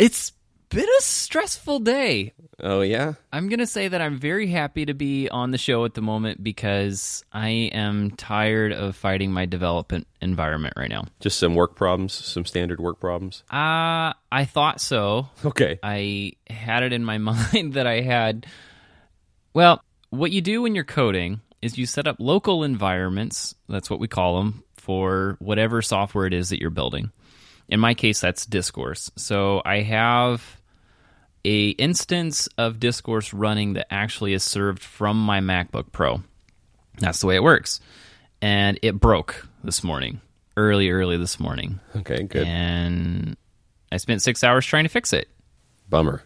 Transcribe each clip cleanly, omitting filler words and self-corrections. It's been a stressful day. Oh, yeah? I'm going to say that I'm very happy to be on the show at the moment because I am tired of fighting my development environment right now. Just some work problems, some standard work problems? I thought so. Okay. I had it in my mind that I had... Well, what you do when you're coding is you set up local environments, that's what we call them, for whatever software it is that you're building. In my case, that's Discourse. So I have... a instance of Discourse running that actually is served from my MacBook Pro. That's the way it works. And it broke this morning, early this morning. Okay, good. And I spent 6 hours trying to fix it. Bummer.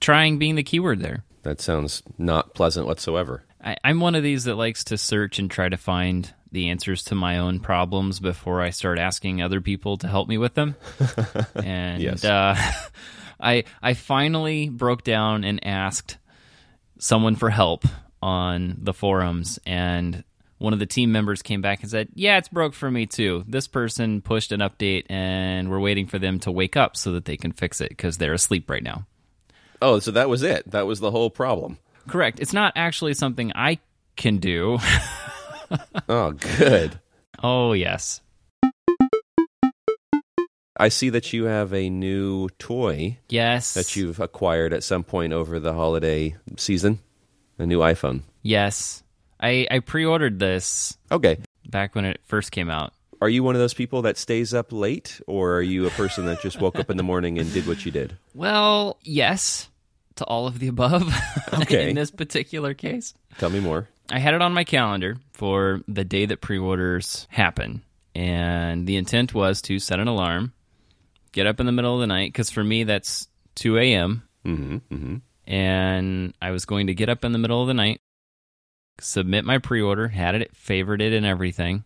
Trying being the keyword there. That sounds not pleasant whatsoever. I'm one of these that likes to search and try to find the answers to my own problems before I start asking other people to help me with them. And yes. I finally broke down and asked someone for help on the forums, and one of the team members came back and said, yeah, it's broke for me too. This person pushed an update, and we're waiting for them to wake up so that they can fix it because they're asleep right now. Oh, so that was it. That was the whole problem. Correct. It's not actually something I can do. Oh, good. Oh, yes. I see that you have a new toy. Yes. That you've acquired at some point over the holiday season. A new iPhone. Yes. I pre-ordered this. Okay. Back when it first came out. Are you one of those people that stays up late, or are you a person that just woke up in the morning and did what you did? Well, yes, to all of the above. Okay. In this particular case. Tell me more. I had it on my calendar for the day that pre-orders happen, and the intent was to set an alarm. Get up in the middle of the night, because for me, that's 2 a.m. And I was going to get up in the middle of the night, submit my pre-order, had it favorited and everything,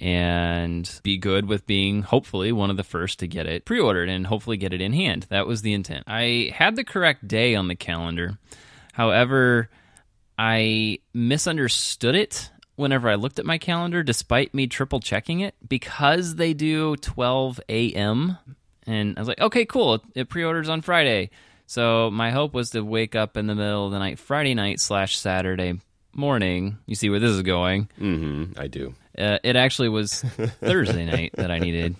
and be good with being, hopefully, one of the first to get it pre-ordered and hopefully get it in hand. That was the intent. I had the correct day on the calendar. However, I misunderstood it whenever I looked at my calendar, despite me triple-checking it, because they do 12 a.m., and I was like, okay, cool, it pre-orders on Friday. So my hope was to wake up in the middle of the night, Friday night / Saturday morning. You see where this is going. Mm-hmm, I do. It actually was Thursday night that I needed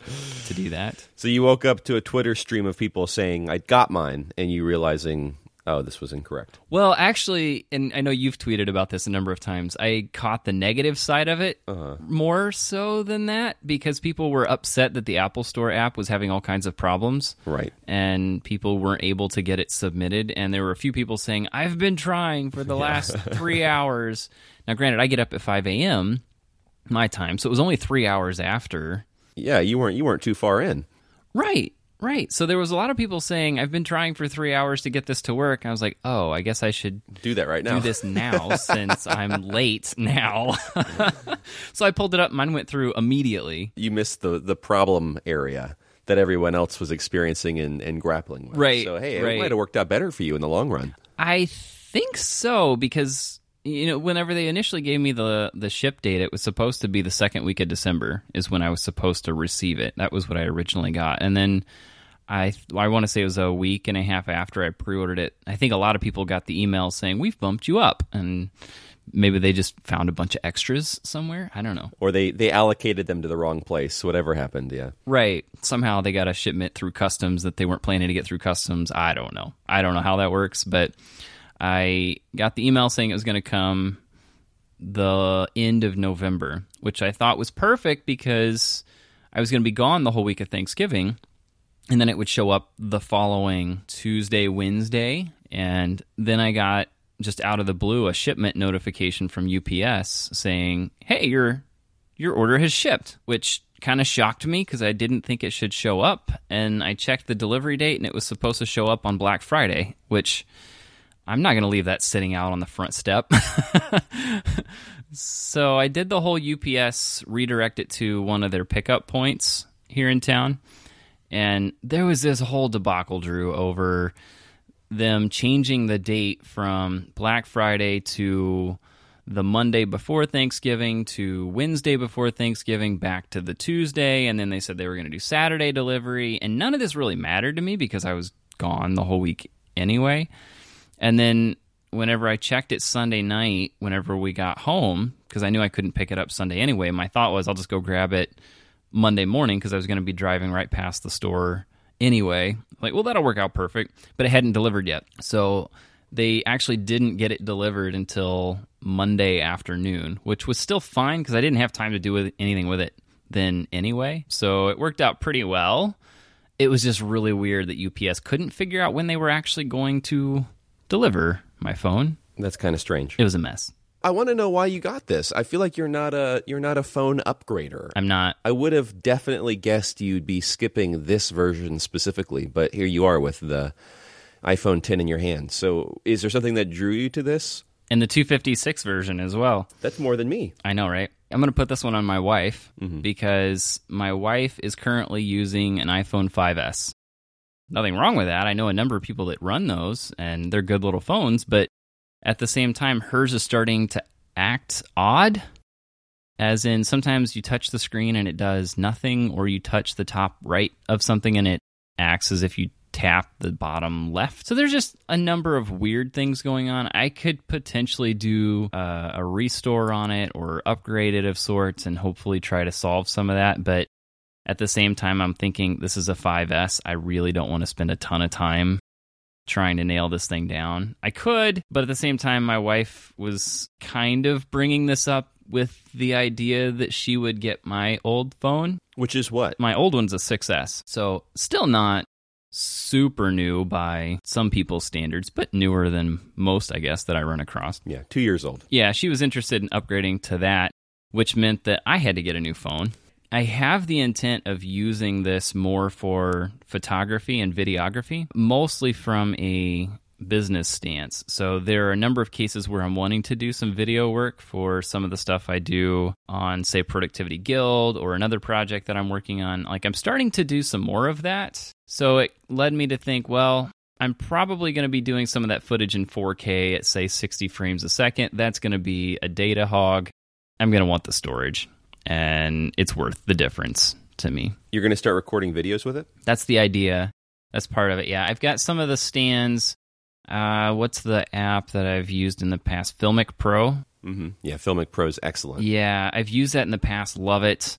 to do that. So you woke up to a Twitter stream of people saying, I got mine, and you realizing... oh, this was incorrect. Well, actually, and I know you've tweeted about this a number of times, I caught the negative side of it more so than that, because people were upset that the Apple Store app was having all kinds of problems. Right. And people weren't able to get it submitted, and there were a few people saying, I've been trying for the last 3 hours. Now, granted, I get up at 5 a.m. my time, so it was only 3 hours after. Yeah, you weren't too far in. Right. Right. So there was a lot of people saying, I've been trying for 3 hours to get this to work. And I was like, oh, I guess I should do that right now. Do this now since I'm late now. So I pulled it up. Mine went through immediately. You missed the problem area that everyone else was experiencing and grappling with. Right. So, hey, it might have worked out better for you in the long run. I think so, because... you know, whenever they initially gave me the ship date, it was supposed to be the second week of December is when I was supposed to receive it. That was what I originally got. And then I want to say it was a week and a half after I pre-ordered it. I think a lot of people got the email saying, we've bumped you up. And maybe they just found a bunch of extras somewhere. I don't know. Or they allocated them to the wrong place, whatever happened, yeah. Right. Somehow they got a shipment through customs that they weren't planning to get through customs. I don't know. I don't know how that works, but... I got the email saying it was going to come the end of November, which I thought was perfect because I was going to be gone the whole week of Thanksgiving, and then it would show up the following Tuesday, Wednesday, and then I got, just out of the blue, a shipment notification from UPS saying, hey, your order has shipped, which kind of shocked me because I didn't think it should show up, and I checked the delivery date, and it was supposed to show up on Black Friday, which... I'm not going to leave that sitting out on the front step. So I did the whole UPS redirect it to one of their pickup points here in town. And there was this whole debacle, Drew, over them changing the date from Black Friday to the Monday before Thanksgiving to Wednesday before Thanksgiving back to the Tuesday. And then they said they were going to do Saturday delivery. And none of this really mattered to me because I was gone the whole week anyway. And then whenever I checked it Sunday night, whenever we got home, because I knew I couldn't pick it up Sunday anyway, my thought was I'll just go grab it Monday morning because I was going to be driving right past the store anyway. Like, well, that'll work out perfect. But it hadn't delivered yet. So they actually didn't get it delivered until Monday afternoon, which was still fine because I didn't have time to do anything with it then anyway. So it worked out pretty well. It was just really weird that UPS couldn't figure out when they were actually going to deliver my phone. That's kind of strange. It was a mess. I want to know why you got this. I feel like you're not a phone upgrader. I'm not. I would have definitely guessed you'd be skipping this version specifically, but here you are with the iPhone 10 in your hand. So is there something that drew you to this? And the 256 version as well. That's more than me. I know, right? I'm going to put this one on my wife because my wife is currently using an iPhone 5S. Nothing wrong with that. I know a number of people that run those, and they're good little phones, but at the same time, hers is starting to act odd, as in sometimes you touch the screen and it does nothing, or you touch the top right of something and it acts as if you tap the bottom left. So there's just a number of weird things going on. I could potentially do a restore on it or upgrade it of sorts and hopefully try to solve some of that, but at the same time, I'm thinking this is a 5S. I really don't want to spend a ton of time trying to nail this thing down. I could, but at the same time, my wife was kind of bringing this up with the idea that she would get my old phone. Which is what? My old one's a 6S. So still not super new by some people's standards, but newer than most, I guess, that I run across. Yeah, 2 years old. Yeah, she was interested in upgrading to that, which meant that I had to get a new phone. I have the intent of using this more for photography and videography, mostly from a business stance. So there are a number of cases where I'm wanting to do some video work for some of the stuff I do on, say, Productivity Guild or another project that I'm working on. Like, I'm starting to do some more of that. So it led me to think, well, I'm probably going to be doing some of that footage in 4K at, say, 60 frames a second. That's going to be a data hog. I'm going to want the storage. And it's worth the difference to me. You're going to start recording videos with it? That's the idea. That's part of it, yeah. I've got some of the stands. What's the app that I've used in the past? Filmic Pro? Mm-hmm. Yeah, Filmic Pro is excellent. Yeah, I've used that in the past. Love it.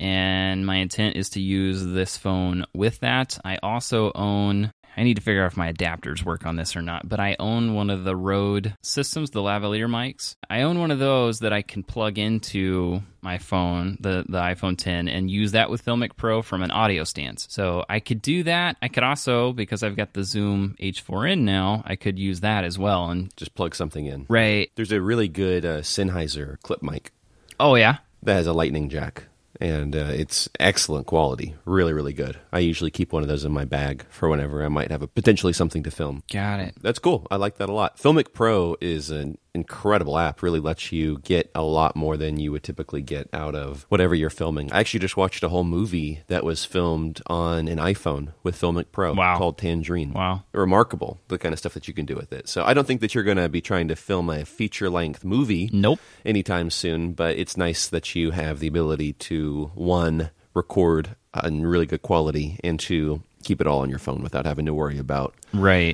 And my intent is to use this phone with that. I also own... I need to figure out if my adapters work on this or not, but I own one of the Rode systems, the lavalier mics. I own one of those that I can plug into my phone, the iPhone 10, and use that with Filmic Pro from an audio stance. So I could do that. I could also, because I've got the Zoom H4n now, I could use that as well. And just plug something in. Right. There's a really good Sennheiser clip mic. Oh, yeah? That has a lightning jack. And it's excellent quality. Really, really good. I usually keep one of those in my bag for whenever I might have a potentially something to film. Got it. That's cool. I like that a lot. Filmic Pro is an incredible app. Really lets you get a lot more than you would typically get out of whatever you're filming. I actually just watched a whole movie that was filmed on an iPhone with Filmic Pro called Tangerine. Wow. Remarkable, the kind of stuff that you can do with it. So I don't think that you're going to be trying to film a feature-length movie anytime soon, but it's nice that you have the ability to, one, record in really good quality, and two, keep it all on your phone without having to worry about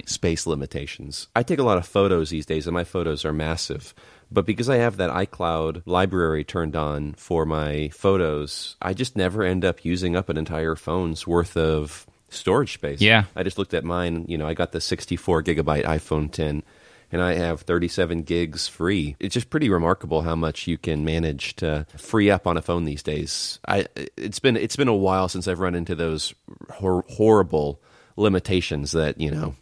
space limitations. I take a lot of photos these days, and my photos are massive. But because I have that iCloud library turned on for my photos, I just never end up using up an entire phone's worth of storage space. Yeah. I just looked at mine. You know, I got the 64 gigabyte iPhone 10, and I have 37 gigs free. It's just pretty remarkable how much you can manage to free up on a phone these days. It's been a while since I've run into those horrible limitations that, you know,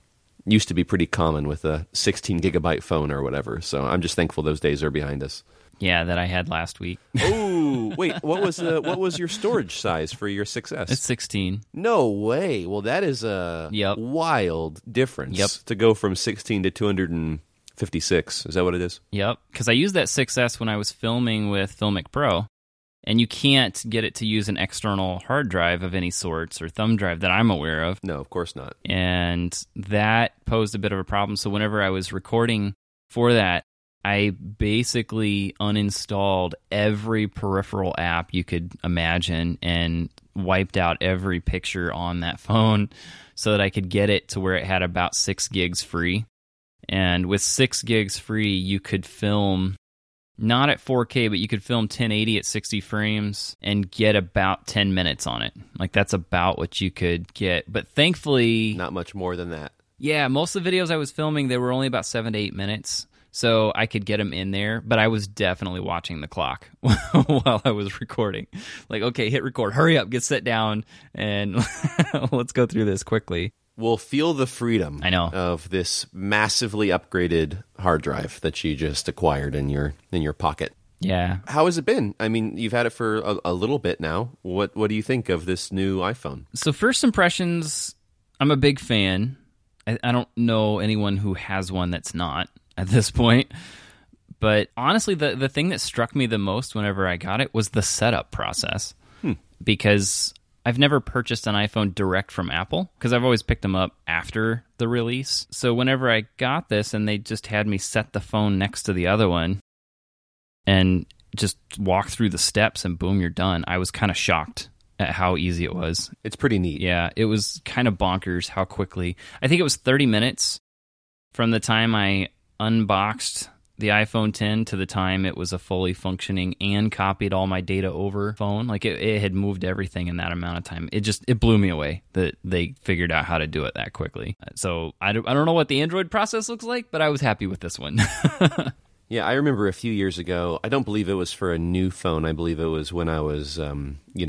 used to be pretty common with a 16 gigabyte phone or whatever. So I'm just thankful those days are behind us. Yeah, that I had last week. Oh, wait, what was your storage size for your 6S? It's 16. No way. Well, that is a wild difference to go from 16 to 256. Is that what it is? Yep, because I used that 6S when I was filming with Filmic Pro, and you can't get it to use an external hard drive of any sorts or thumb drive that I'm aware of. No, of course not. And that posed a bit of a problem. So whenever I was recording for that, I basically uninstalled every peripheral app you could imagine and wiped out every picture on that phone so that I could get it to where it had about 6 gigs free. And with 6 gigs free, you could film not at 4K, but you could film 1080 at 60 frames and get about 10 minutes on it. Like, that's about what you could get. But thankfully... not much more than that. Yeah, most of the videos I was filming, they were only about 7 to 8 minutes. So I could get them in there, but I was definitely watching the clock while I was recording. Like, okay, hit record, hurry up, get set down, and let's go through this quickly. We'll feel the freedom of this massively upgraded hard drive that you just acquired in your pocket. Yeah. How has it been? I mean, you've had it for a little bit now. What do you think of this new iPhone? So first impressions, I'm a big fan. I don't know anyone who has one that's not at this point. But honestly, the thing that struck me the most whenever I got it was the setup process. Because I've never purchased an iPhone direct from Apple, because I've always picked them up after the release. So whenever I got this and they just had me set the phone next to the other one and just walk through the steps and boom, you're done, I was kind of shocked at how easy it was. It's pretty neat. Yeah, it was kind of bonkers how quickly. I think it was 30 minutes from the time I unboxed the iPhone 10 to the time it was a fully functioning and copied all my data over phone. Like, it had moved everything in that amount of time. It blew me away that they figured out how to do it that quickly. So I don't know what the Android process looks like, but I was happy with this one. Yeah, I remember a few years ago, I don't believe it was for a new phone. I believe it was when I was,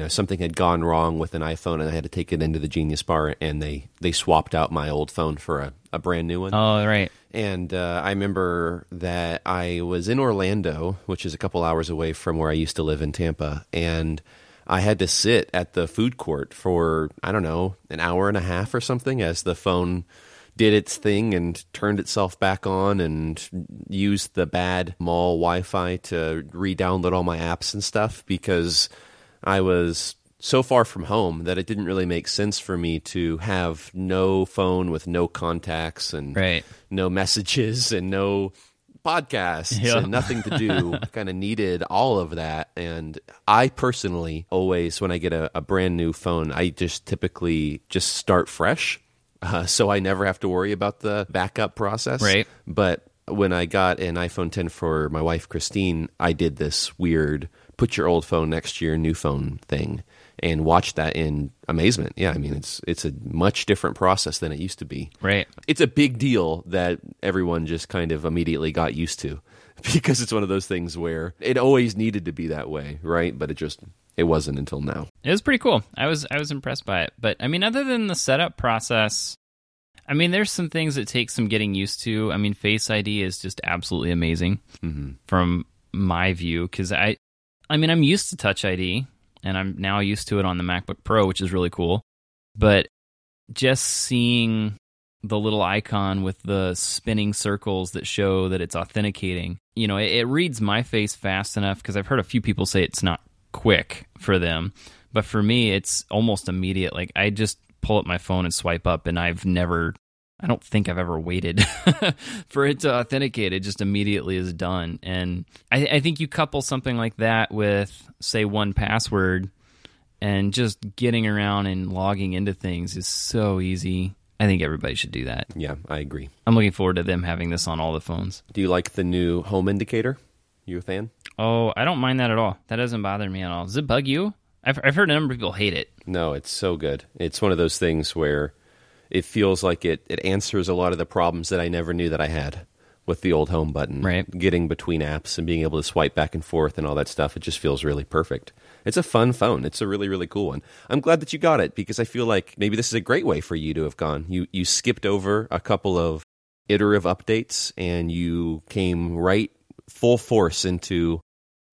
something had gone wrong with an iPhone and I had to take it into the Genius Bar, and they swapped out my old phone for a brand new one. Oh, right. And I remember that I was in Orlando, which is a couple hours away from where I used to live in Tampa, and I had to sit at the food court for, I don't know, an hour and a half or something as the phone did its thing and turned itself back on and used the bad mall Wi-Fi to re-download all my apps and stuff, because I was so far from home that it didn't really make sense for me to have no phone with no contacts and no messages and no podcasts and nothing to do. I kind of needed all of that. And I personally always, when I get a brand new phone, I just typically just start fresh. So I never have to worry about the backup process. Right. But when I got an iPhone 10 for my wife, Christine, I did this weird put your old phone next to your new phone thing and watched that in amazement. Yeah, I mean, it's a much different process than it used to be. Right. It's a big deal that everyone just kind of immediately got used to, because it's one of those things where it always needed to be that way, right? But it wasn't until now. It was pretty cool. I was impressed by it. But I mean, other than the setup process, I mean, there's some things that take some getting used to. I mean, Face ID is just absolutely amazing from my view, because I mean, I'm used to Touch ID, and I'm now used to it on the MacBook Pro, which is really cool. But just seeing the little icon with the spinning circles that show that it's authenticating, you know, it reads my face fast enough, because I've heard a few people say it's not quick for them, but for me it's almost immediate. Like, I just pull up my phone and swipe up, and I don't think I've ever waited for it to authenticate. It just immediately is done. And I think you couple something like that with, say, 1Password, and just getting around and logging into things is so easy. I think everybody should do that. Yeah, I agree. I'm looking forward to them having this on all the phones. Do you like the new home indicator? You a fan? Oh, I don't mind that at all. That doesn't bother me at all. Does it bug you? I've heard a number of people hate it. No, it's so good. It's one of those things where it feels like it answers a lot of the problems that I never knew that I had with the old home button. Right. Getting between apps and being able to swipe back and forth and all that stuff. It just feels really perfect. It's a fun phone. It's a really, really cool one. I'm glad that you got it, because I feel like maybe this is a great way for you to have gone. You skipped over a couple of iterative updates and you came right full force into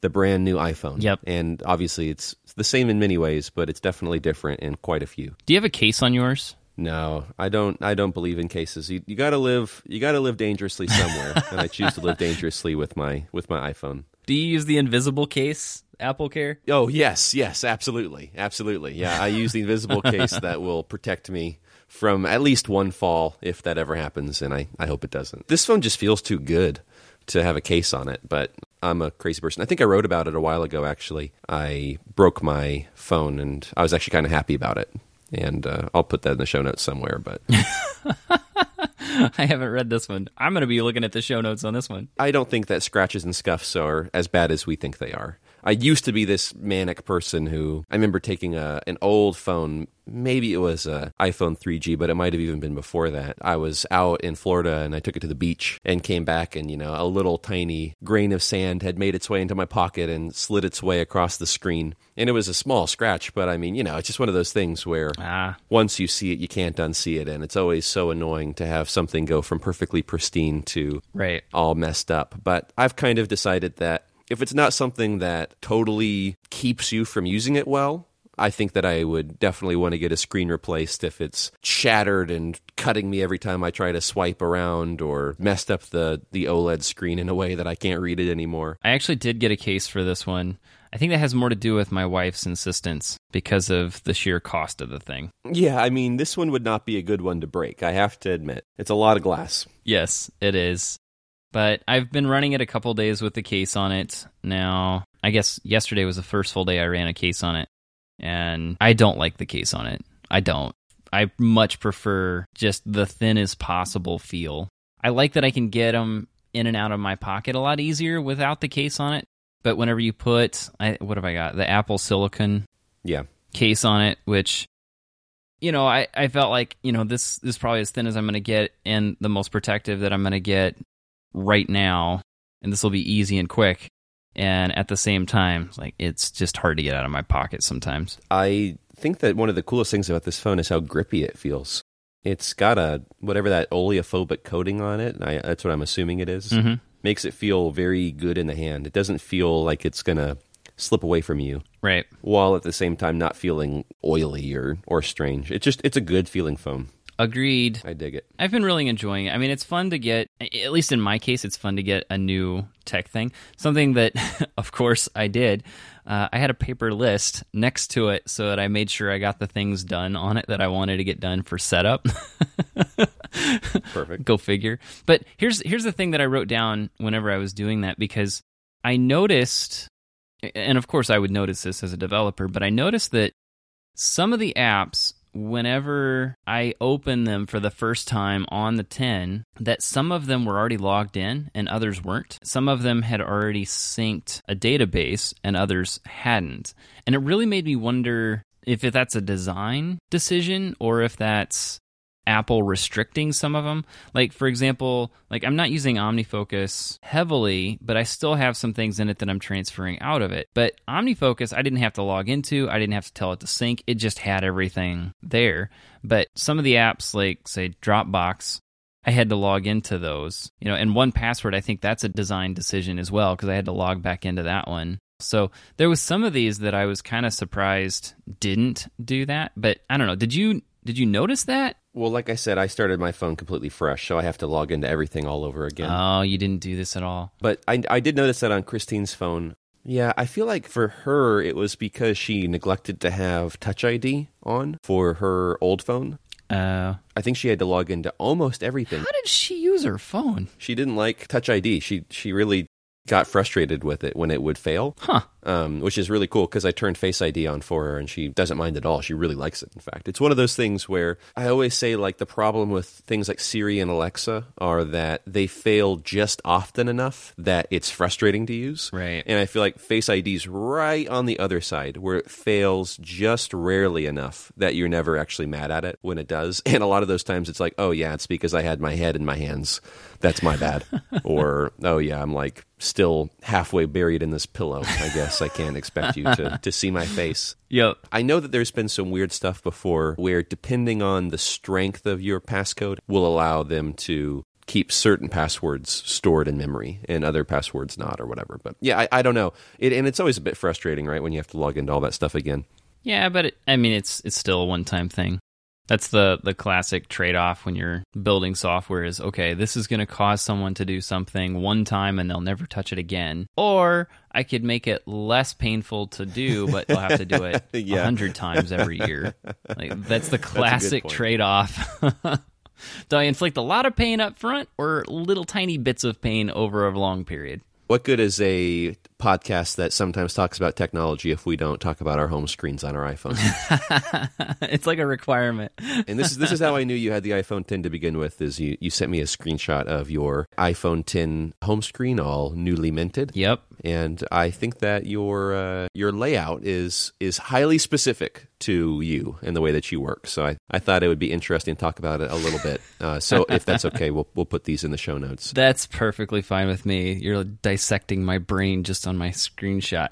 the brand new iPhone. Yep. And obviously it's the same in many ways, but it's definitely different in quite a few. Do you have a case on yours? No, I don't believe in cases. You gotta live dangerously somewhere. And I choose to live dangerously with my iPhone. Do you use the invisible case, AppleCare? Oh, yes, absolutely. Absolutely. Yeah, I use the invisible case that will protect me from at least one fall if that ever happens, and I hope it doesn't. This phone just feels too good to have a case on it, but I'm a crazy person. I think I wrote about it a while ago, actually. I broke my phone, and I was actually kind of happy about it. And I'll put that in the show notes somewhere. But I haven't read this one. I'm going to be looking at the show notes on this one. I don't think that scratches and scuffs are as bad as we think they are. I used to be this manic person who, I remember taking an old phone, maybe it was an iPhone 3G, but it might have even been before that. I was out in Florida and I took it to the beach and came back and, you know, a little tiny grain of sand had made its way into my pocket and slid its way across the screen. And it was a small scratch, but I mean, you know, it's just one of those things where once you see it, you can't unsee it. And it's always so annoying to have something go from perfectly pristine to all messed up. But I've kind of decided that if it's not something that totally keeps you from using it well, I think that I would definitely want to get a screen replaced if it's shattered and cutting me every time I try to swipe around or messed up the OLED screen in a way that I can't read it anymore. I actually did get a case for this one. I think that has more to do with my wife's insistence because of the sheer cost of the thing. Yeah, I mean, this one would not be a good one to break, I have to admit. It's a lot of glass. Yes, it is. But I've been running it a couple days with the case on it now. I guess yesterday was the first full day I ran a case on it. And I don't like the case on it. I don't. I much prefer just the thinnest possible feel. I like that I can get them in and out of my pocket a lot easier without the case on it. But whenever you put, what have I got? The Apple Silicon case on it, which, you know, I felt like, you know, this is probably as thin as I'm going to get and the most protective that I'm going to get right now, and this will be easy and quick, and at the same time, like, it's just hard to get out of my pocket sometimes. I think that one of the coolest things about this phone is how grippy it feels. It's got a, whatever that oleophobic coating on it, that's what I'm assuming it is, makes it feel very good in the hand. It doesn't feel like it's going to slip away from you, right? While at the same time not feeling oily or strange. It's a good feeling phone. Agreed. I dig it. I've been really enjoying it. I mean, it's fun to get, at least in my case, it's fun to get a new tech thing. Something that, of course, I did. I had a paper list next to it so that I made sure I got the things done on it that I wanted to get done for setup. Perfect. Go figure. But here's the thing that I wrote down whenever I was doing that, because I noticed, and of course I would notice this as a developer, but I noticed that some of the apps, whenever I opened them for the first time on the 10, that some of them were already logged in and others weren't. Some of them had already synced a database and others hadn't. And it really made me wonder if that's a design decision or if that's Apple restricting some of them. Like, for example, like I'm not using OmniFocus heavily, but I still have some things in it that I'm transferring out of it. But OmniFocus, I didn't have to log into. I didn't have to tell it to sync. It just had everything there. But some of the apps, like, say, Dropbox, I had to log into those. You know, and 1Password, I think that's a design decision as well, because I had to log back into that one. So there was some of these that I was kind of surprised didn't do that. But I don't know. Did you notice that? Well, like I said, I started my phone completely fresh, so I have to log into everything all over again. Oh, you didn't do this at all. But I did notice that on Christine's phone. Yeah, I feel like for her, it was because she neglected to have Touch ID on for her old phone. I think she had to log into almost everything. How did she use her phone? She didn't like Touch ID. She really got frustrated with it when it would fail, which is really cool because I turned Face ID on for her and she doesn't mind at all. She really likes it, in fact. It's one of those things where I always say, like, the problem with things like Siri and Alexa are that they fail just often enough that it's frustrating to use. Right. And I feel like Face ID's right on the other side where it fails just rarely enough that you're never actually mad at it when it does. And a lot of those times it's like, oh yeah, it's because I had my head in my hands. That's my bad. Or, oh yeah, I'm like still halfway buried in this pillow. I guess I can't expect you to see my face. Yep. I know that there's been some weird stuff before where depending on the strength of your passcode will allow them to keep certain passwords stored in memory and other passwords not or whatever. But yeah, I don't know. And it's always a bit frustrating, right, when you have to log into all that stuff again. Yeah, but it's still a one-time thing. That's the classic trade-off when you're building software is, okay, this is going to cause someone to do something one time and they'll never touch it again. Or I could make it less painful to do, but they'll have to do it 100 times every year. Like, that's the classic trade-off. Do I inflict a lot of pain up front or little tiny bits of pain over a long period? What good is a podcast that sometimes talks about technology if we don't talk about our home screens on our iPhone? It's like a requirement. And this is how I knew you had the iPhone 10 to begin with, is you sent me a screenshot of your iPhone 10 home screen, all newly minted. Yep. And I think that your layout is highly specific to you and the way that you work. So I thought it would be interesting to talk about it a little bit. So if that's okay, we'll put these in the show notes. That's perfectly fine with me. You're dissecting my brain just on my screenshot.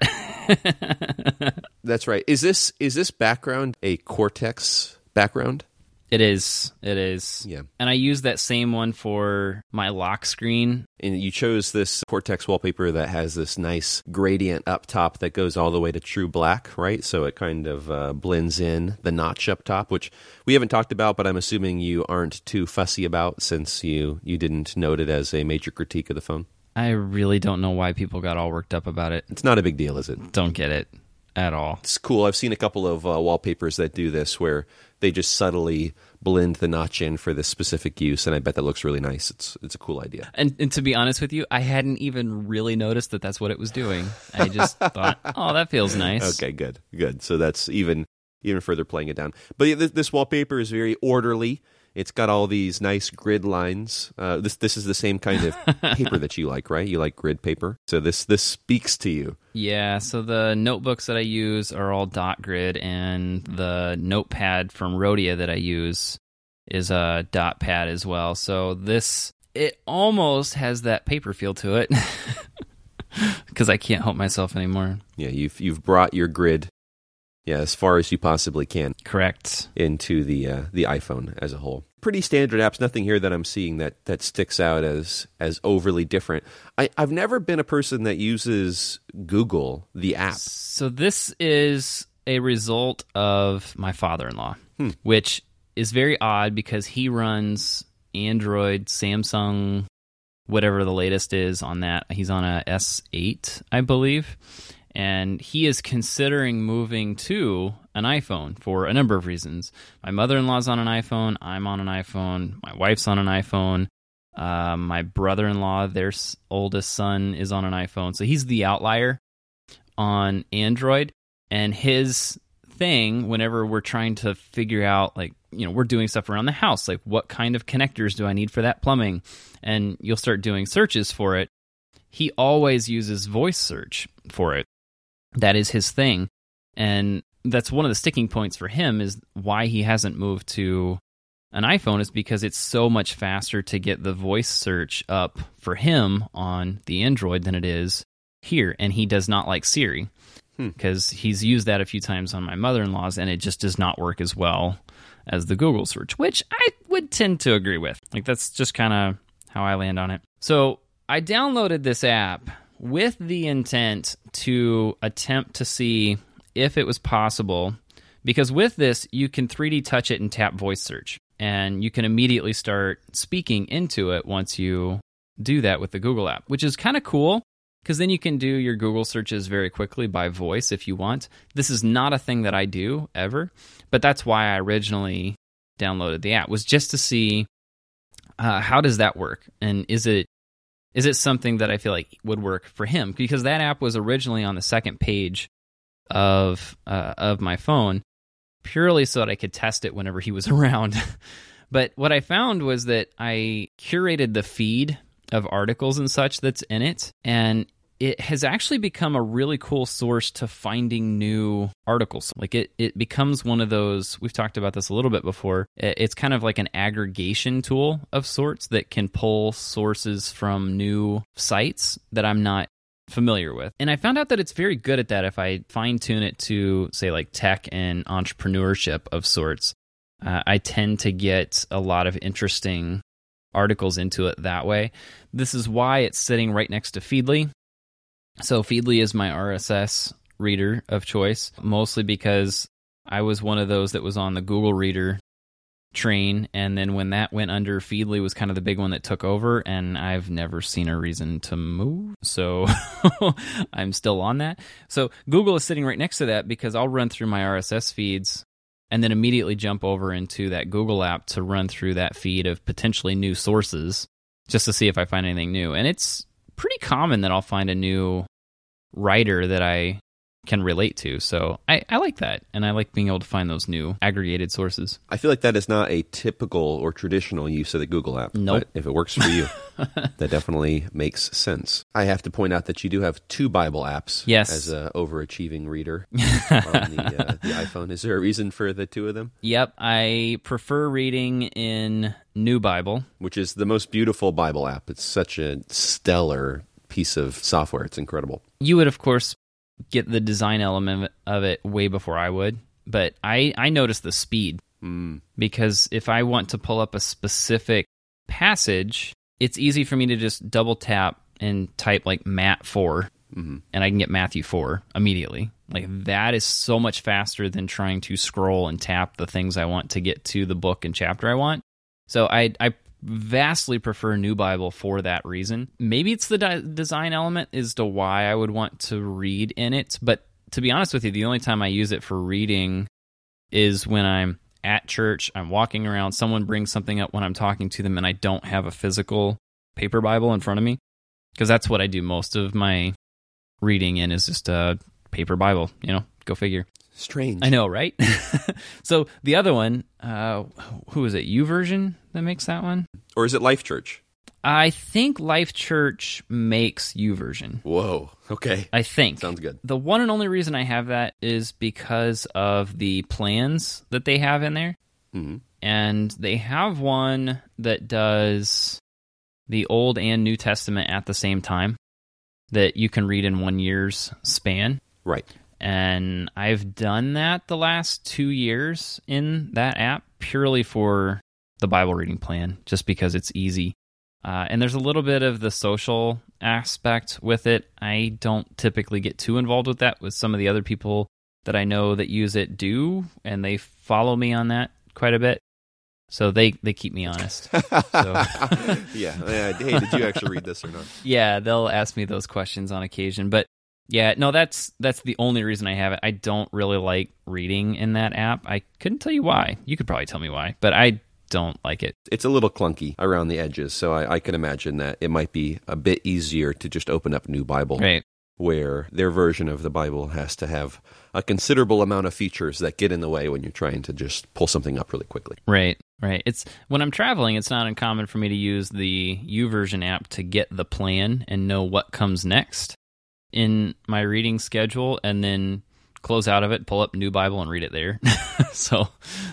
That's right. Is this background a Cortex background? It is. Yeah. And I use that same one for my lock screen. And you chose this Cortex wallpaper that has this nice gradient up top that goes all the way to true black, right? So it kind of blends in the notch up top, which we haven't talked about, but I'm assuming you aren't too fussy about since you didn't note it as a major critique of the phone. I really don't know why people got all worked up about it. It's not a big deal, is it? Don't get it at all. It's cool. I've seen a couple of wallpapers that do this where they just subtly blend the notch in for this specific use, and I bet that looks really nice. It's a cool idea. And to be honest with you, I hadn't even really noticed that that's what it was doing. I just thought, oh, that feels nice. Okay, good. So that's even further playing it down. But yeah, this wallpaper is very orderly. It's got all these nice grid lines. This is the same kind of paper that you like, right? You like grid paper. So this speaks to you. Yeah, so the notebooks that I use are all dot grid, and the notepad from Rode that I use is a dot pad as well. So it almost has that paper feel to it because I can't help myself anymore. Yeah, you've brought your grid. Yeah, as far as you possibly can. Correct. Into the iPhone as a whole. Pretty standard apps. Nothing here that I'm seeing that sticks out as overly different. I've never been a person that uses Google, the app. So this is a result of my father-in-law, which is very odd because he runs Android, Samsung, whatever the latest is on that. He's on a S8, I believe. And he is considering moving to an iPhone for a number of reasons. My mother-in-law's on an iPhone. I'm on an iPhone. My wife's on an iPhone. My brother-in-law, their oldest son, is on an iPhone. So he's the outlier on Android. And his thing, whenever we're trying to figure out, like, you know, we're doing stuff around the house, like what kind of connectors do I need for that plumbing? And you'll start doing searches for it. He always uses voice search for it. That is his thing, and that's one of the sticking points for him is why he hasn't moved to an iPhone is because it's so much faster to get the voice search up for him on the Android than it is here, and he does not like Siri because he's used that a few times on my mother-in-law's, and it just does not work as well as the Google search, which I would tend to agree with. Like, that's just kind of how I land on it. So I downloaded this app with the intent to attempt to see if it was possible, because with this, you can 3D touch it and tap voice search, and you can immediately start speaking into it once you do that with the Google app, which is kind of cool, because then you can do your Google searches very quickly by voice if you want. This is not a thing that I do ever, but that's why I originally downloaded the app, was just to see how does that work, and is it something that I feel like would work for him? Because that app was originally on the second page of my phone purely so that I could test it whenever he was around. But what I found was that I curated the feed of articles and such that's in it, and it has actually become a really cool source to finding new articles. Like it becomes one of those, we've talked about this a little bit before, it's kind of like an aggregation tool of sorts that can pull sources from new sites that I'm not familiar with. And I found out that it's very good at that if I fine-tune it to, say, like tech and entrepreneurship of sorts. I tend to get a lot of interesting articles into it that way. This is why it's sitting right next to Feedly. So Feedly is my RSS reader of choice, mostly because I was one of those that was on the Google Reader train, and then when that went under, Feedly was kind of the big one that took over, and I've never seen a reason to move, so I'm still on that. So Google is sitting right next to that because I'll run through my RSS feeds and then immediately jump over into that Google app to run through that feed of potentially new sources just to see if I find anything new, and it's pretty common that I'll find a new writer that I can relate to. So I like that, and I like being able to find those new aggregated sources. I feel like that is not a typical or traditional use of the Google app. Nope. But if it works for you, that definitely makes sense. I have to point out that you do have two Bible apps. Yes. As an overachieving reader on the iPhone. Is there a reason for the two of them? Yep. I prefer reading in NeuBible, which is the most beautiful Bible app. It's such a stellar piece of software. It's incredible. You would, of course, get the design element of it way before I would, but I notice the speed because if I want to pull up a specific passage, it's easy for me to just double tap and type like Matt 4 and I can get Matthew 4 immediately. Like that is so much faster than trying to scroll and tap the things I want to get to the book and chapter I want. So I vastly prefer NeuBible for that reason. Maybe it's the design element is to why I would want to read in it, but to be honest with you, the only time I use it for reading is when I'm at church, I'm walking around, someone brings something up when I'm talking to them, and I don't have a physical paper Bible in front of me, because that's what I do most of my reading in, is just a paper Bible, you know, go figure. Strange. I know, right? So the other one, who is it? YouVersion that makes that one? Or is it Life Church? I think Life Church makes YouVersion. Whoa. Okay. I think. Sounds good. The one and only reason I have that is because of the plans that they have in there. Mm-hmm. And they have one that does the Old and New Testament at the same time that you can read in 1 year's span. Right. And I've done that the last 2 years in that app purely for the Bible reading plan, just because it's easy. And there's a little bit of the social aspect with it. I don't typically get too involved with that. With some of the other people that I know that use it do, and they follow me on that quite a bit. So they keep me honest. So. Yeah. Hey, did you actually read this or not? Yeah, they'll ask me those questions on occasion, but yeah, no, that's the only reason I have it. I don't really like reading in that app. I couldn't tell you why. You could probably tell me why, but I don't like it. It's a little clunky around the edges, so I can imagine that it might be a bit easier to just open up NeuBible, right, where their version of the Bible has to have a considerable amount of features that get in the way when you're trying to just pull something up really quickly. Right. It's when I'm traveling, it's not uncommon for me to use the YouVersion app to get the plan and know what comes next in my reading schedule, and then close out of it, pull up NeuBible and read it there. So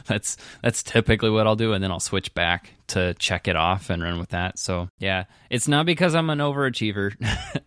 that's typically what I'll do, and then I'll switch back to check it off and run with that. So yeah, it's not because I'm an overachiever.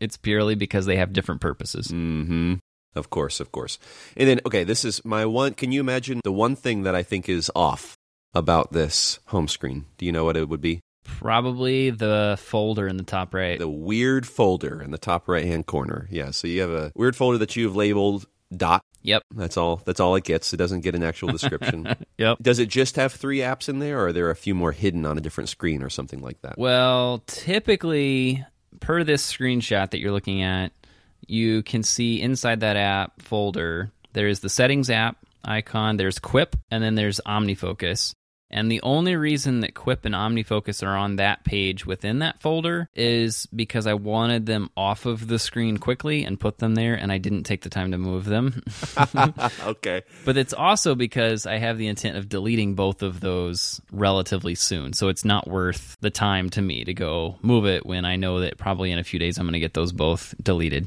It's purely because they have different purposes. Mm-hmm. Of course. And then, okay, this is my one. Can you imagine the one thing that I think is off about this home screen? Do you know what it would be? Probably the folder in the top right. The weird folder in the top right-hand corner. Yeah, so you have a weird folder that you've labeled dot. Yep. That's all it gets. It doesn't get an actual description. Yep. Does it just have 3 apps in there, or are there a few more hidden on a different screen or something like that? Well, typically, per this screenshot that you're looking at, you can see inside that app folder, there is the settings app icon, there's Quip, and then there's OmniFocus. And the only reason that Quip and OmniFocus are on that page within that folder is because I wanted them off of the screen quickly and put them there, and I didn't take the time to move them. Okay. But it's also because I have the intent of deleting both of those relatively soon, so it's not worth the time to me to go move it when I know that probably in a few days I'm going to get those both deleted.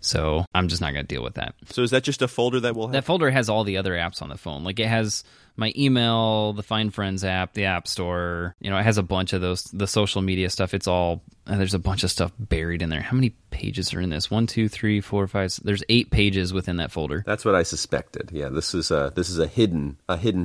So I'm just not going to deal with that. So is that just a folder that will have? That folder has all the other apps on the phone. Like it has my email, the Find Friends app, the App Store. You know, it has a bunch of those, the social media stuff. It's all, there's a bunch of stuff buried in there. How many pages are in this? 1, 2, 3, 4, 5. There's 8 pages within that folder. That's what I suspected. Yeah, this is a hidden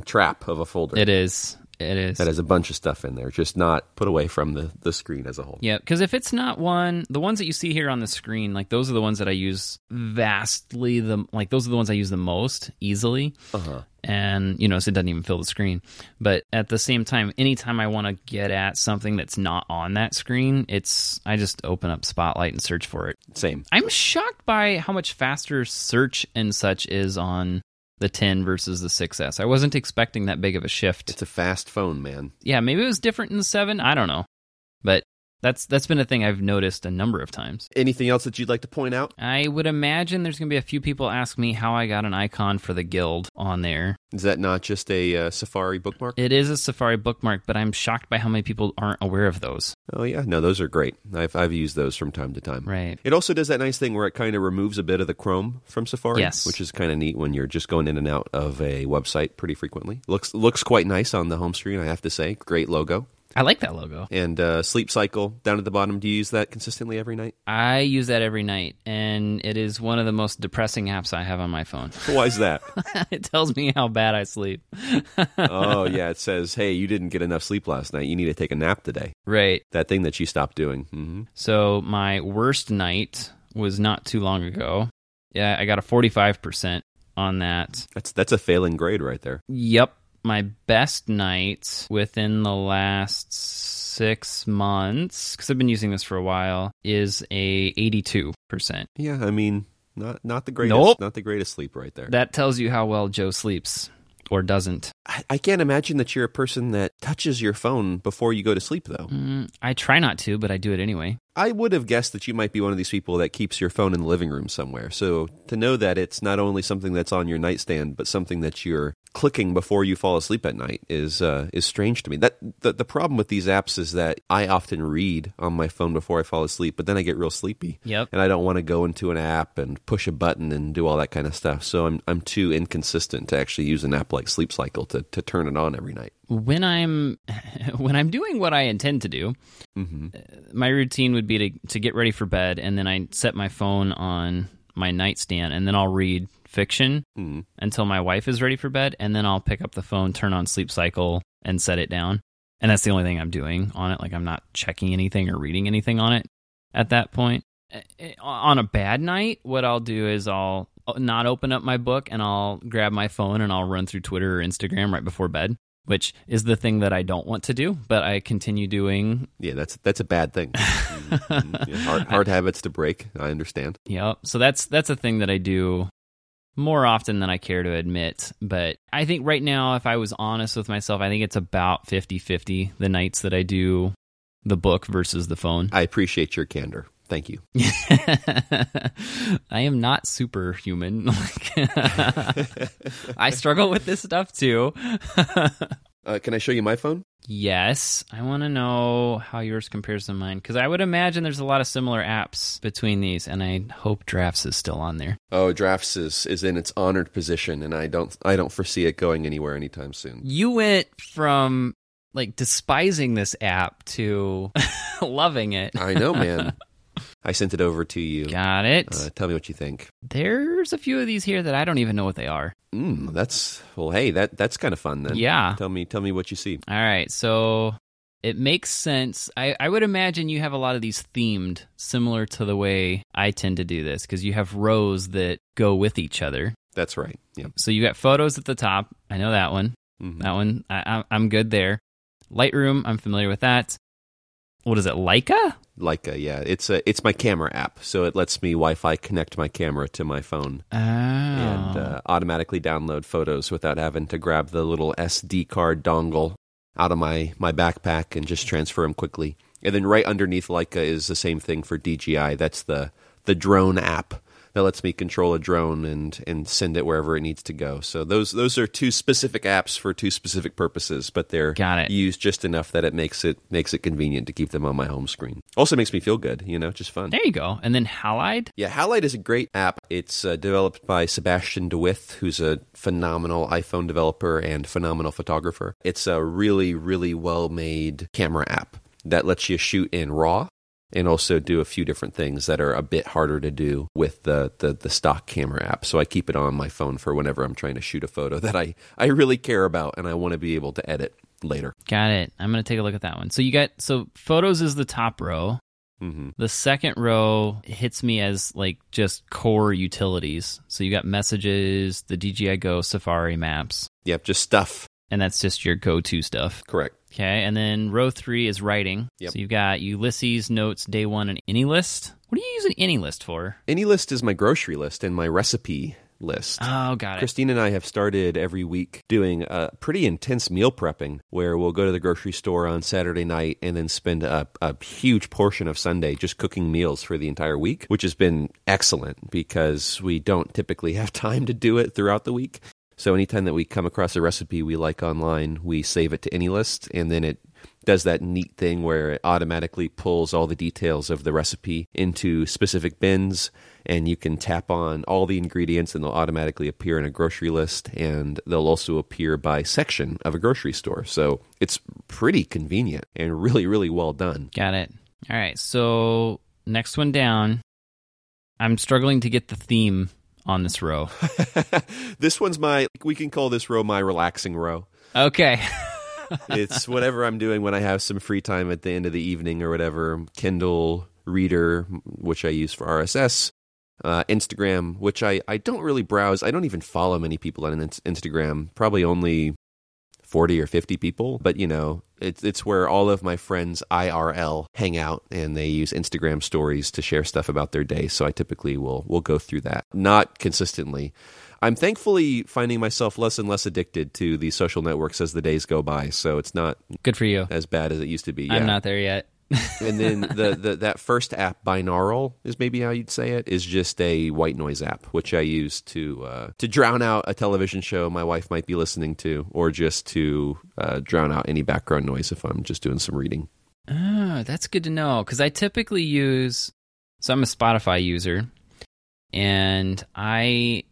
trap of a folder. It is. That has a bunch of stuff in there, just not put away from the screen as a whole. Yeah, because if it's not one, the ones that you see here on the screen, like those are the ones that I use vastly, those are the ones I use the most easily. Uh-huh. And, you know, so it doesn't even fill the screen. But at the same time, anytime I want to get at something that's not on that screen, I just open up Spotlight and search for it. Same. I'm shocked by how much faster search and such is on the 10 versus the 6S. I wasn't expecting that big of a shift. It's a fast phone, man. Yeah, maybe it was different in the 7. I don't know. But That's been a thing I've noticed a number of times. Anything else that you'd like to point out? I would imagine there's going to be a few people ask me how I got an icon for the guild on there. Is that not just a Safari bookmark? It is a Safari bookmark, but I'm shocked by how many people aren't aware of those. Oh, yeah. No, those are great. I've used those from time to time. Right. It also does that nice thing where it kind of removes a bit of the Chrome from Safari, yes, which is kind of neat when you're just going in and out of a website pretty frequently. Looks quite nice on the home screen, I have to say. Great logo. I like that logo. And Sleep Cycle, down at the bottom, do you use that consistently every night? I use that every night, and it is one of the most depressing apps I have on my phone. Why is that? It tells me how bad I sleep. Oh, yeah, it says, hey, you didn't get enough sleep last night. You need to take a nap today. Right. That thing that you stopped doing. Mm-hmm. So my worst night was not too long ago. Yeah, I got a 45% on that. That's a failing grade right there. Yep. My best night within the last 6 months, because I've been using this for a while, is a 82%. Yeah, I mean, not the greatest, nope. Not the greatest sleep right there. That tells you how well Joe sleeps or doesn't. I can't imagine that you're a person that touches your phone before you go to sleep, though. I try not to, but I do it anyway. I would have guessed that you might be one of these people that keeps your phone in the living room somewhere. So to know that it's not only something that's on your nightstand, but something that you're clicking before you fall asleep at night is strange to me. That the problem with these apps is that I often read on my phone before I fall asleep, but then I get real sleepy. Yep. And I don't want to go into an app and push a button and do all that kind of stuff. So I'm too inconsistent to actually use an app like Sleep Cycle to turn it on every night. When I'm doing what I intend to do, mm-hmm, my routine would be to get ready for bed, and then I set my phone on my nightstand, and then I'll read fiction until my wife is ready for bed, and then I'll pick up the phone, turn on Sleep Cycle, and set it down. And that's the only thing I'm doing on it. Like, I'm not checking anything or reading anything on it at that point. On a bad night, what I'll do is I'll not open up my book, and I'll grab my phone, and I'll run through Twitter or Instagram right before bed, which is the thing that I don't want to do, but I continue doing. Yeah, that's a bad thing. Hard habits to break, I understand. Yeah, so that's a thing that I do more often than I care to admit, but I think right now, if I was honest with myself, I think it's about 50-50, the nights that I do the book versus the phone. I appreciate your candor. Thank you. I am not superhuman. I struggle with this stuff too. Can I show you my phone? Yes. I want to know how yours compares to mine, because I would imagine there's a lot of similar apps between these, and I hope Drafts is still on there. Oh, Drafts is in its honored position, and I don't foresee it going anywhere anytime soon. You went from like despising this app to loving it. I know, man. I sent it over to you. Got it. Tell me what you think. There's a few of these here that I don't even know what they are. That's kind of fun then. Yeah. Tell me what you see. All right, so it makes sense. I would imagine you have a lot of these themed, similar to the way I tend to do this, because you have rows that go with each other. That's right. Yeah. So you got photos at the top. I know that one. Mm-hmm. That one, I'm good there. Lightroom, I'm familiar with that. What is it, Leica? Leica, yeah. It's my camera app, so it lets me Wi-Fi connect my camera to my phone and automatically download photos without having to grab the little SD card dongle out of my backpack and just transfer them quickly. And then right underneath Leica is the same thing for DJI. That's the drone app that lets me control a drone and send it wherever it needs to go. So those are two specific apps for two specific purposes, but they're used just enough that it makes it convenient to keep them on my home screen. Also makes me feel good, just fun. There you go. And then Halide? Yeah, Halide is a great app. It's developed by Sebastian DeWith, who's a phenomenal iPhone developer and phenomenal photographer. It's a really, really well-made camera app that lets you shoot in RAW, and also do a few different things that are a bit harder to do with the stock camera app. So I keep it on my phone for whenever I'm trying to shoot a photo that I really care about and I want to be able to edit later. Got it. I'm going to take a look at that one. So so photos is the top row. Mm-hmm. The second row hits me as like just core utilities. So you got messages, the DJI Go, Safari, Maps. Yep, just stuff. And that's just your go-to stuff. Correct. Okay, and then row 3 is writing. Yep. So you've got Ulysses, Notes, Day 1, and Any List. What are you using Any List for? Any List is my grocery list and my recipe List. Oh, got it. Christine and I have started every week doing a pretty intense meal prepping where we'll go to the grocery store on Saturday night and then spend a huge portion of Sunday just cooking meals for the entire week, which has been excellent because we don't typically have time to do it throughout the week. So anytime that we come across a recipe we like online, we save it to Any List, and then it does that neat thing where it automatically pulls all the details of the recipe into specific bins, and you can tap on all the ingredients and they'll automatically appear in a grocery list, and they'll also appear by section of a grocery store. So it's pretty convenient and really, really well done. Got it. All right, so next one down. I'm struggling to get the theme on this row. This one's my, we can call this row my relaxing row. Okay. It's whatever I'm doing when I have some free time at the end of the evening or whatever. Kindle, Reader, which I use for RSS, Instagram, which I don't really browse. I don't even follow many people on Instagram, probably only 40 or 50 people. But, you know, it's where all of my friends IRL hang out, and they use Instagram stories to share stuff about their day. So I typically will go through that. Not consistently. I'm thankfully finding myself less and less addicted to these social networks as the days go by, so it's not good for you as bad as it used to be. Yeah. I'm not there yet. And then that first app, Binaural, is maybe how you'd say it, is just a white noise app, which I use to drown out a television show my wife might be listening to, or just to drown out any background noise if I'm just doing some reading. Oh, that's good to know, because I typically use... So I'm a Spotify user, and I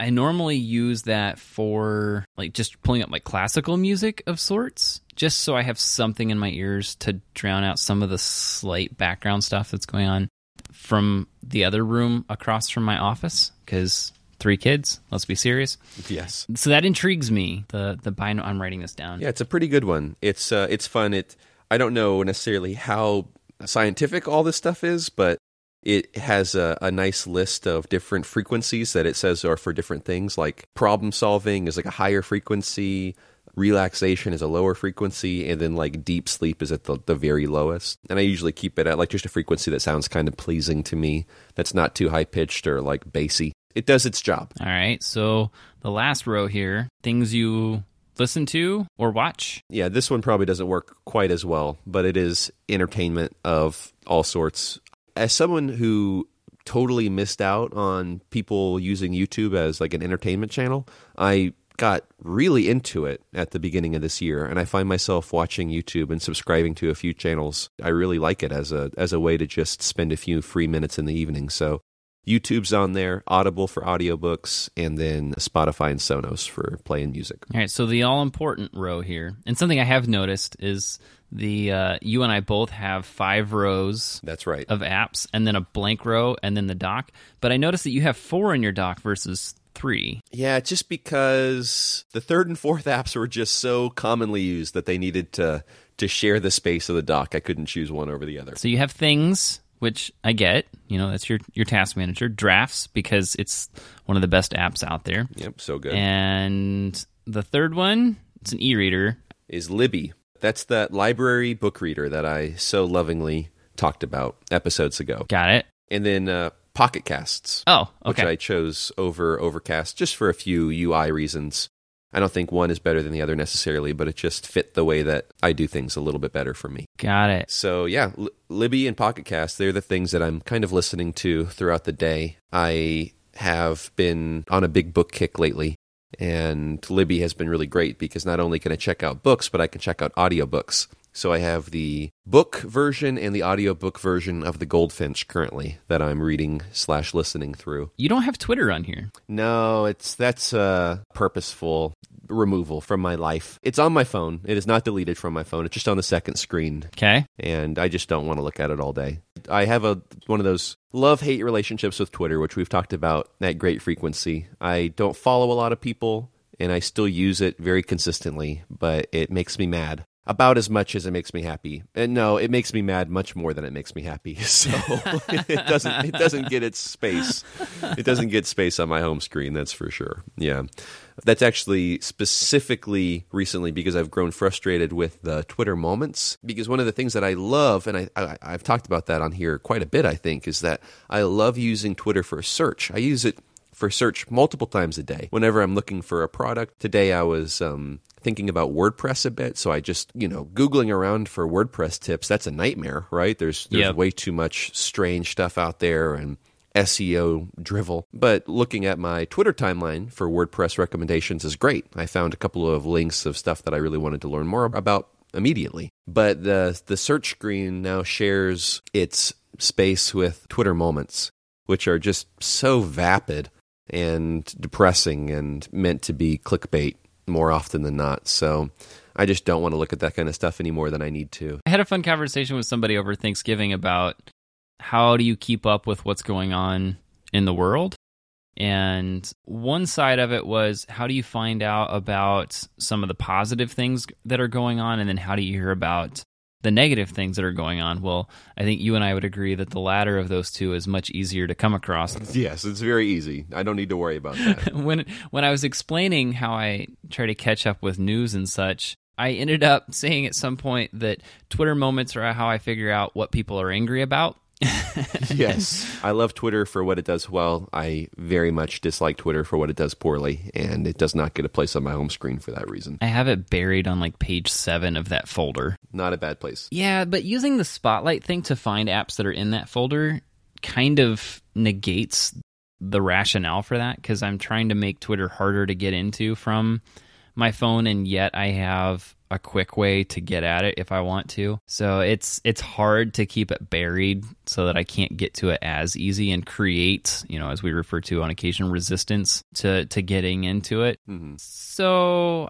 normally use that for like just pulling up like classical music of sorts, just so I have something in my ears to drown out some of the slight background stuff that's going on from the other room across from my office, because 3 kids, let's be serious. Yes. So that intrigues me, the binaural. I'm writing this down. Yeah, it's a pretty good one. It's fun. I don't know necessarily how scientific all this stuff is, but it has a nice list of different frequencies that it says are for different things, like problem solving is like a higher frequency, relaxation is a lower frequency, and then like deep sleep is at the very lowest. And I usually keep it at like just a frequency that sounds kind of pleasing to me, that's not too high-pitched or like bassy. It does its job. All right, so the last row here, things you listen to or watch. Yeah, this one probably doesn't work quite as well, but it is entertainment of all sorts. As someone who totally missed out on people using YouTube as like an entertainment channel, I got really into it at the beginning of this year, and I find myself watching YouTube and subscribing to a few channels. I really like it as a way to just spend a few free minutes in the evening. So YouTube's on there, Audible for audiobooks, and then Spotify and Sonos for playing music. All right, so the all-important row here, and something I have noticed is the you and I both have 5 rows. That's right. Of apps, and then a blank row, and then the dock. But I noticed that you have 4 in your dock versus 3. Yeah, just because the third and fourth apps were just so commonly used that they needed to share the space of the dock. I couldn't choose one over the other. So you have Things, which I get, you know, that's your task manager. Drafts, because it's one of the best apps out there. Yep, so good. And the third one, it's an e-reader, is Libby. That's that library book reader that I so lovingly talked about episodes ago. Got it. And then Pocket Casts. Oh, okay. Which I chose over Overcast just for a few UI reasons. I don't think one is better than the other necessarily, but it just fit the way that I do things a little bit better for me. Got it. So yeah, Libby and Pocket Cast, they're the things that I'm kind of listening to throughout the day. I have been on a big book kick lately, and Libby has been really great because not only can I check out books, but I can check out audiobooks. So I have the book version and the audiobook version of The Goldfinch currently that I'm reading/listening through. You don't have Twitter on here. No, that's a purposeful removal from my life. It's on my phone. It is not deleted from my phone. It's just on the second screen. Okay. And I just don't want to look at it all day. I have one of those love-hate relationships with Twitter, which we've talked about at great frequency. I don't follow a lot of people, and I still use it very consistently, but it makes me mad. About as much as it makes me happy. And no, it makes me mad much more than it makes me happy. So it doesn't get its space. It doesn't get space on my home screen, that's for sure. Yeah. That's actually specifically recently because I've grown frustrated with the Twitter moments. Because one of the things that I love, and I've talked about that on here quite a bit, I think, is that I love using Twitter for search. I use it for search multiple times a day. Whenever I'm looking for a product, today I was thinking about WordPress a bit, so I just, Googling around for WordPress tips, that's a nightmare, right? There's way too much strange stuff out there and SEO drivel. But looking at my Twitter timeline for WordPress recommendations is great. I found a couple of links of stuff that I really wanted to learn more about immediately. But the search screen now shares its space with Twitter moments, which are just so vapid and depressing and meant to be clickbait more often than not. So I just don't want to look at that kind of stuff any more than I need to. I had a fun conversation with somebody over Thanksgiving about how do you keep up with what's going on in the world? And one side of it was, how do you find out about some of the positive things that are going on? And then how do you hear about the negative things that are going on? Well, I think you and I would agree that the latter of those two is much easier to come across. Yes, it's very easy. I don't need to worry about that. When I was explaining how I try to catch up with news and such, I ended up saying at some point that Twitter moments are how I figure out what people are angry about. Yes. I love Twitter for what it does well. I very much dislike Twitter for what it does poorly, and it does not get a place on my home screen for that reason. I have it buried on like page 7 of that folder. Not a bad place. Yeah, but using the Spotlight thing to find apps that are in that folder kind of negates the rationale for that, because I'm trying to make Twitter harder to get into from my phone, and yet I have a quick way to get at it if I want to. So it's hard to keep it buried so that I can't get to it as easy and create, as we refer to on occasion, resistance to getting into it. Mm-hmm. So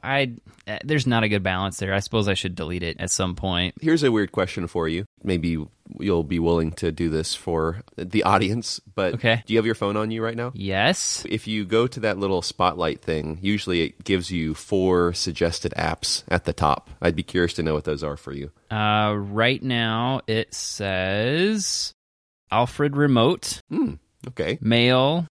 there's not a good balance there. I suppose I should delete it at some point. Here's a weird question for you. Maybe you'll be willing to do this for the audience, but okay. Do you have your phone on you right now? Yes. If you go to that little Spotlight thing, usually it gives you 4 suggested apps at the top. I'd be curious to know what those are for you. Right now it says Alfred Remote, okay, Mail,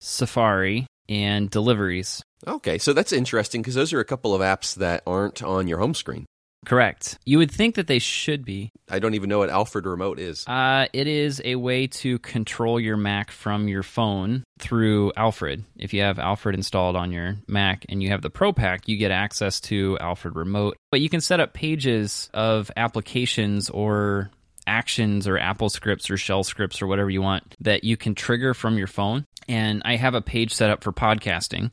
Safari, and Deliveries. Okay, so that's interesting because those are a couple of apps that aren't on your home screen. Correct. You would think that they should be. I don't even know what Alfred Remote is. It is a way to control your Mac from your phone through Alfred. If you have Alfred installed on your Mac and you have the Pro Pack, you get access to Alfred Remote. But you can set up pages of applications or actions or Apple scripts or shell scripts or whatever you want that you can trigger from your phone. And I have a page set up for podcasting.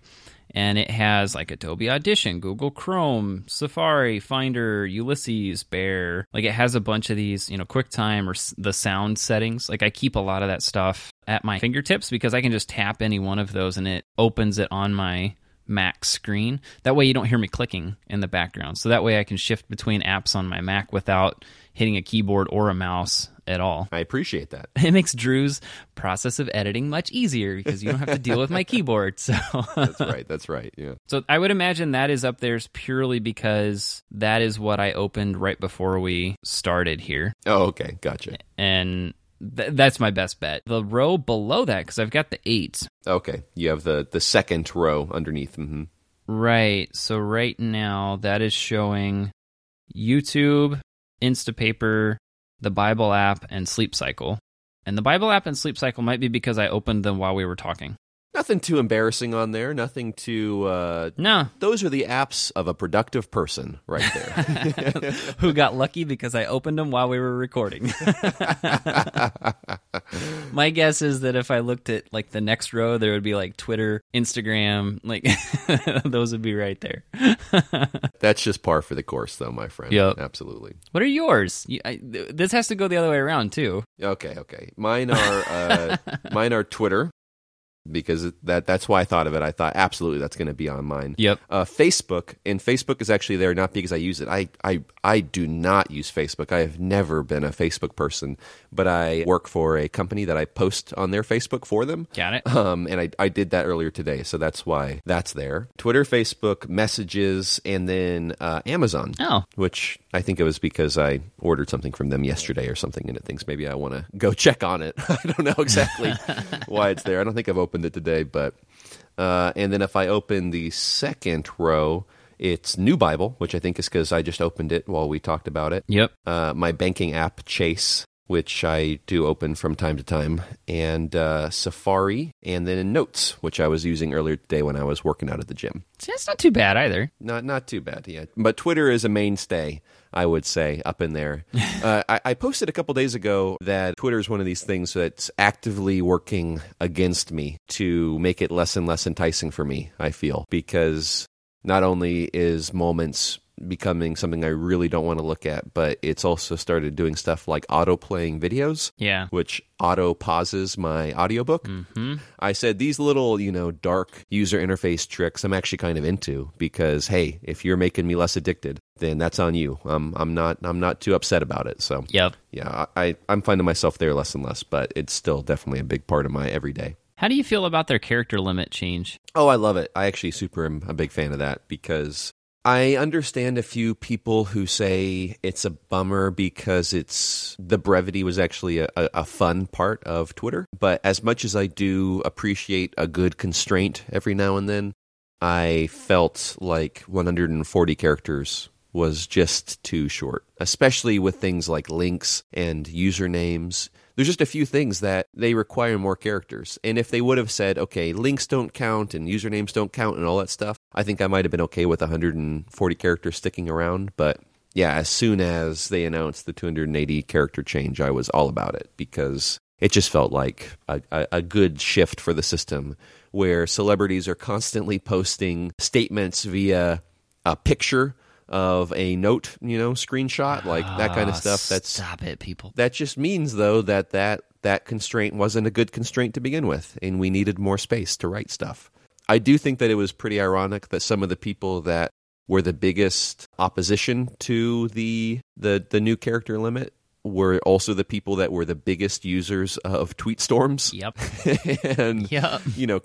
And it has like Adobe Audition, Google Chrome, Safari, Finder, Ulysses, Bear. Like it has a bunch of these, QuickTime or the sound settings. Like I keep a lot of that stuff at my fingertips because I can just tap any one of those and it opens it on my Mac screen. That way you don't hear me clicking in the background. So that way I can shift between apps on my Mac without hitting a keyboard or a mouse at all. I appreciate that. It makes Drew's process of editing much easier because you don't have to deal with my keyboard. So That's right. Yeah. So I would imagine that is up there purely because that is what I opened right before we started here. Oh, okay. Gotcha. And that's my best bet. The row below that, because I've got the 8. Okay. You have the second row underneath. Mm-hmm. Right. So right now that is showing YouTube, Instapaper, the Bible app, and Sleep Cycle. And the Bible app and Sleep Cycle might be because I opened them while we were talking. Nothing too embarrassing on there. Nothing too... No. Those are the apps of a productive person right there. Who got lucky because I opened them while we were recording. My guess is that if I looked at like the next row, there would be like Twitter, Instagram. Like those would be right there. That's just par for the course, though, my friend. Yep. Absolutely. What are yours? This has to go the other way around, too. Okay. Mine are Twitter. Because that's why I thought of it. I thought, absolutely, that's going to be on mine. Yep. Facebook, and Facebook is actually there not because I use it. I do not use Facebook. I have never been a Facebook person, but I work for a company that I post on their Facebook for them. Got it. And I did that earlier today, so that's why that's there. Twitter, Facebook, Messages, and then Amazon. Oh. Which I think it was because I ordered something from them yesterday or something, and it thinks maybe I want to go check on it. I don't know exactly why it's there. I don't think I've opened it today, but and then if I open the second row, it's NeuBible, which I think is because I just opened it while we talked about it. Yep. My banking app Chase, which I do open from time to time, and Safari, and then Notes, which I was using earlier today when I was working out at the gym. See, that's not too bad either. Not too bad, yeah. But Twitter is a mainstay, I would say, up in there. I posted a couple days ago that Twitter is one of these things that's actively working against me to make it less and less enticing for me, I feel, because not only is Moments becoming something I really don't want to look at, but it's also started doing stuff like auto-playing videos, which auto-pauses my audiobook. Mm-hmm. I said these little, dark user interface tricks I'm actually kind of into because, hey, if you're making me less addicted, then that's on you. I'm not too upset about it. So I'm finding myself there less and less, but it's still definitely a big part of my everyday. How do you feel about their character limit change? Oh, I love it. I actually am a big fan of that because I understand a few people who say it's a bummer because the brevity was actually a fun part of Twitter. But as much as I do appreciate a good constraint every now and then, I felt like 140 characters was just too short, especially with things like links and usernames. There's just a few things that they require more characters. And if they would have said, okay, links don't count and usernames don't count and all that stuff, I think I might have been okay with 140 characters sticking around. But yeah, as soon as they announced the 280 character change, I was all about it because it just felt like a good shift for the system where celebrities are constantly posting statements via a picture of a note, screenshot, like that kind of stuff. Stop it, people. That just means, though, that constraint wasn't a good constraint to begin with, and we needed more space to write stuff. I do think that it was pretty ironic that some of the people that were the biggest opposition to the new character limit were also the people that were the biggest users of tweet storms. Yep. And,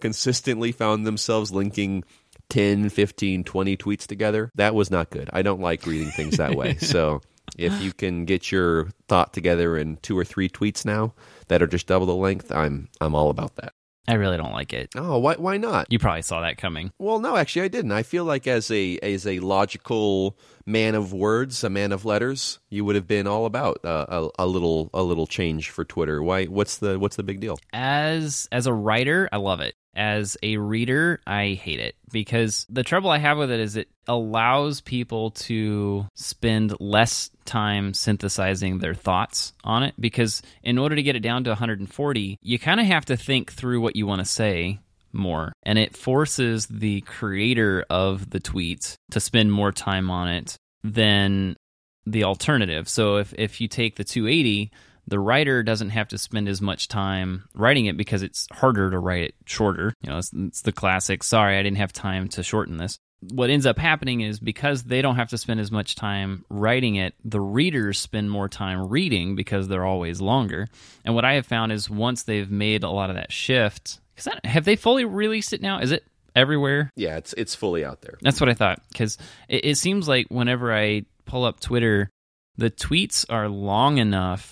consistently found themselves linking 10, 15, 20 tweets together. That was not good. I don't like reading things that way. So if you can get your thought together in 2 or 3 tweets now that are just double the length, I'm all about that. I really don't like it. Oh, why not? You probably saw that coming. Well, no, actually I didn't. I feel like as a logical man of words, a man of letters, you would have been all about a little change for Twitter. Why? What's the big deal? As a writer, I love it. As a reader, I hate it because the trouble I have with it is it allows people to spend less time synthesizing their thoughts on it because in order to get it down to 140, you kind of have to think through what you want to say more. And it forces the creator of the tweet to spend more time on it than the alternative. So if you take the 280... the writer doesn't have to spend as much time writing it because it's harder to write it shorter. It's the classic, sorry, I didn't have time to shorten this. What ends up happening is because they don't have to spend as much time writing it, the readers spend more time reading because they're always longer. And what I have found is once they've made a lot of that shift, because have they fully released it now? Is it everywhere? Yeah, it's fully out there. That's what I thought because it seems like whenever I pull up Twitter, the tweets are long enough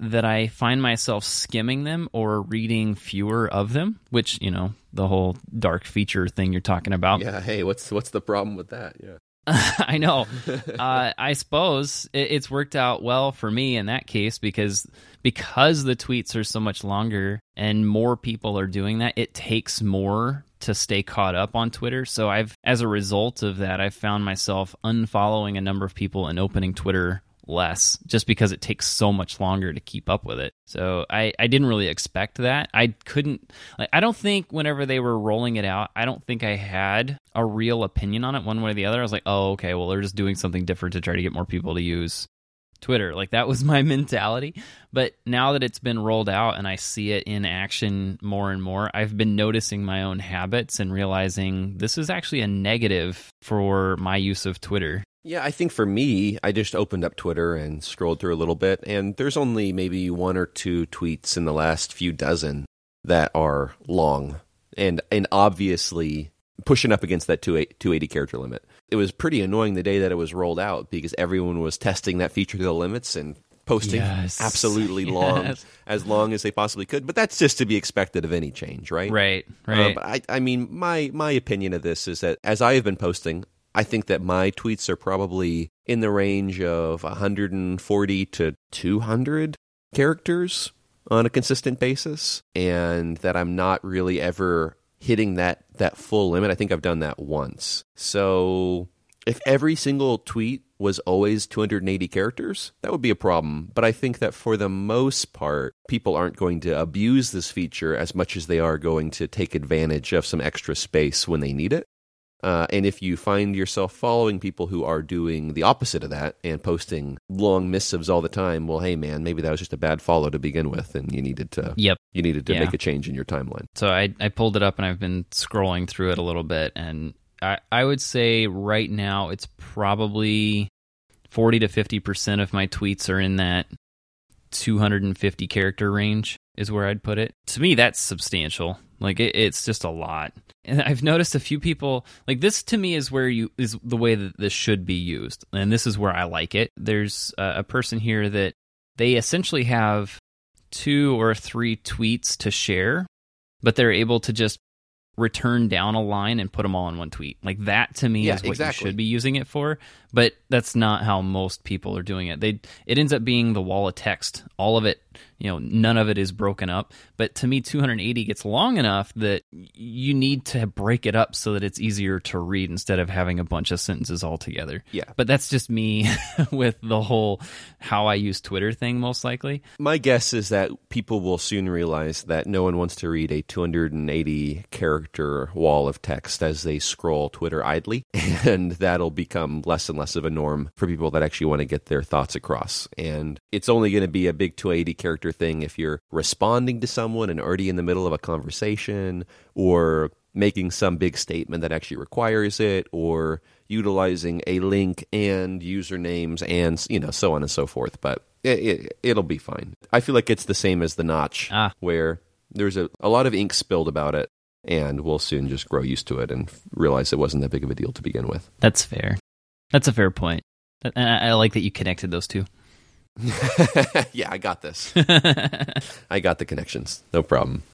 that I find myself skimming them or reading fewer of them, which, the whole dark feature thing you're talking about. Yeah, hey, what's the problem with that? Yeah. I know. I suppose it's worked out well for me in that case because the tweets are so much longer and more people are doing that, it takes more to stay caught up on Twitter. So as a result of that, I've found myself unfollowing a number of people and opening Twitter less just because it takes so much longer to keep up with it. So I didn't really expect that. I don't think whenever they were rolling it out, I don't think I had a real opinion on it one way or the other. I was like, oh, okay, well, they're just doing something different to try to get more people to use Twitter. Like that was my mentality. But now that it's been rolled out and I see it in action more and more, I've been noticing my own habits and realizing this is actually a negative for my use of Twitter. Yeah, I think for me, I just opened up Twitter and scrolled through a little bit, and there's only maybe 1 or 2 tweets in the last few dozen that are long and obviously pushing up against that 280 character limit. It was pretty annoying the day that it was rolled out because everyone was testing that feature to the limits and posting long as they possibly could. But that's just to be expected of any change, right? Right. But I mean, my opinion of this is that as I have been posting, I think that my tweets are probably in the range of 140 to 200 characters on a consistent basis, and that I'm not really ever hitting that full limit. I think I've done that once. So if every single tweet was always 280 characters, that would be a problem. But I think that for the most part, people aren't going to abuse this feature as much as they are going to take advantage of some extra space when they need it. And if you find yourself following people who are doing the opposite of that and posting long missives all the time, well, hey, man, maybe that was just a bad follow to begin with, and you needed to make a change in your timeline. So I pulled it up, and I've been scrolling through it a little bit, and I would say right now it's probably 40 to 50% of my tweets are in that 250 character range is where I'd put it. To me, that's substantial. Like, it's just a lot. And I've noticed a few people, like, this to me is where is the way that this should be used. And this is where I like it. There's a person here that they essentially have 2 or 3 tweets to share, but they're able to just return down a line and put them all in one tweet. Like, that to me is what you should be using it for, but that's not how most people are doing it. It ends up being the wall of text. All of it, none of it is broken up. But to me, 280 gets long enough that you need to break it up so that it's easier to read instead of having a bunch of sentences all together. Yeah. But that's just me with the whole how I use Twitter thing, most likely. My guess is that people will soon realize that no one wants to read a 280 character wall of text as they scroll Twitter idly, and that'll become less and less of a norm for people that actually want to get their thoughts across. And it's only going to be a big 280 character thing if you're responding to someone and already in the middle of a conversation, or making some big statement that actually requires it, or utilizing a link and usernames and, so on and so forth. But it'll be fine. I feel like it's the same as the notch, where there's a lot of ink spilled about it, and we'll soon just grow used to it and realize it wasn't that big of a deal to begin with. That's fair. That's a fair point. And I like that you connected those two. Yeah, I got this. I got the connections. No problem.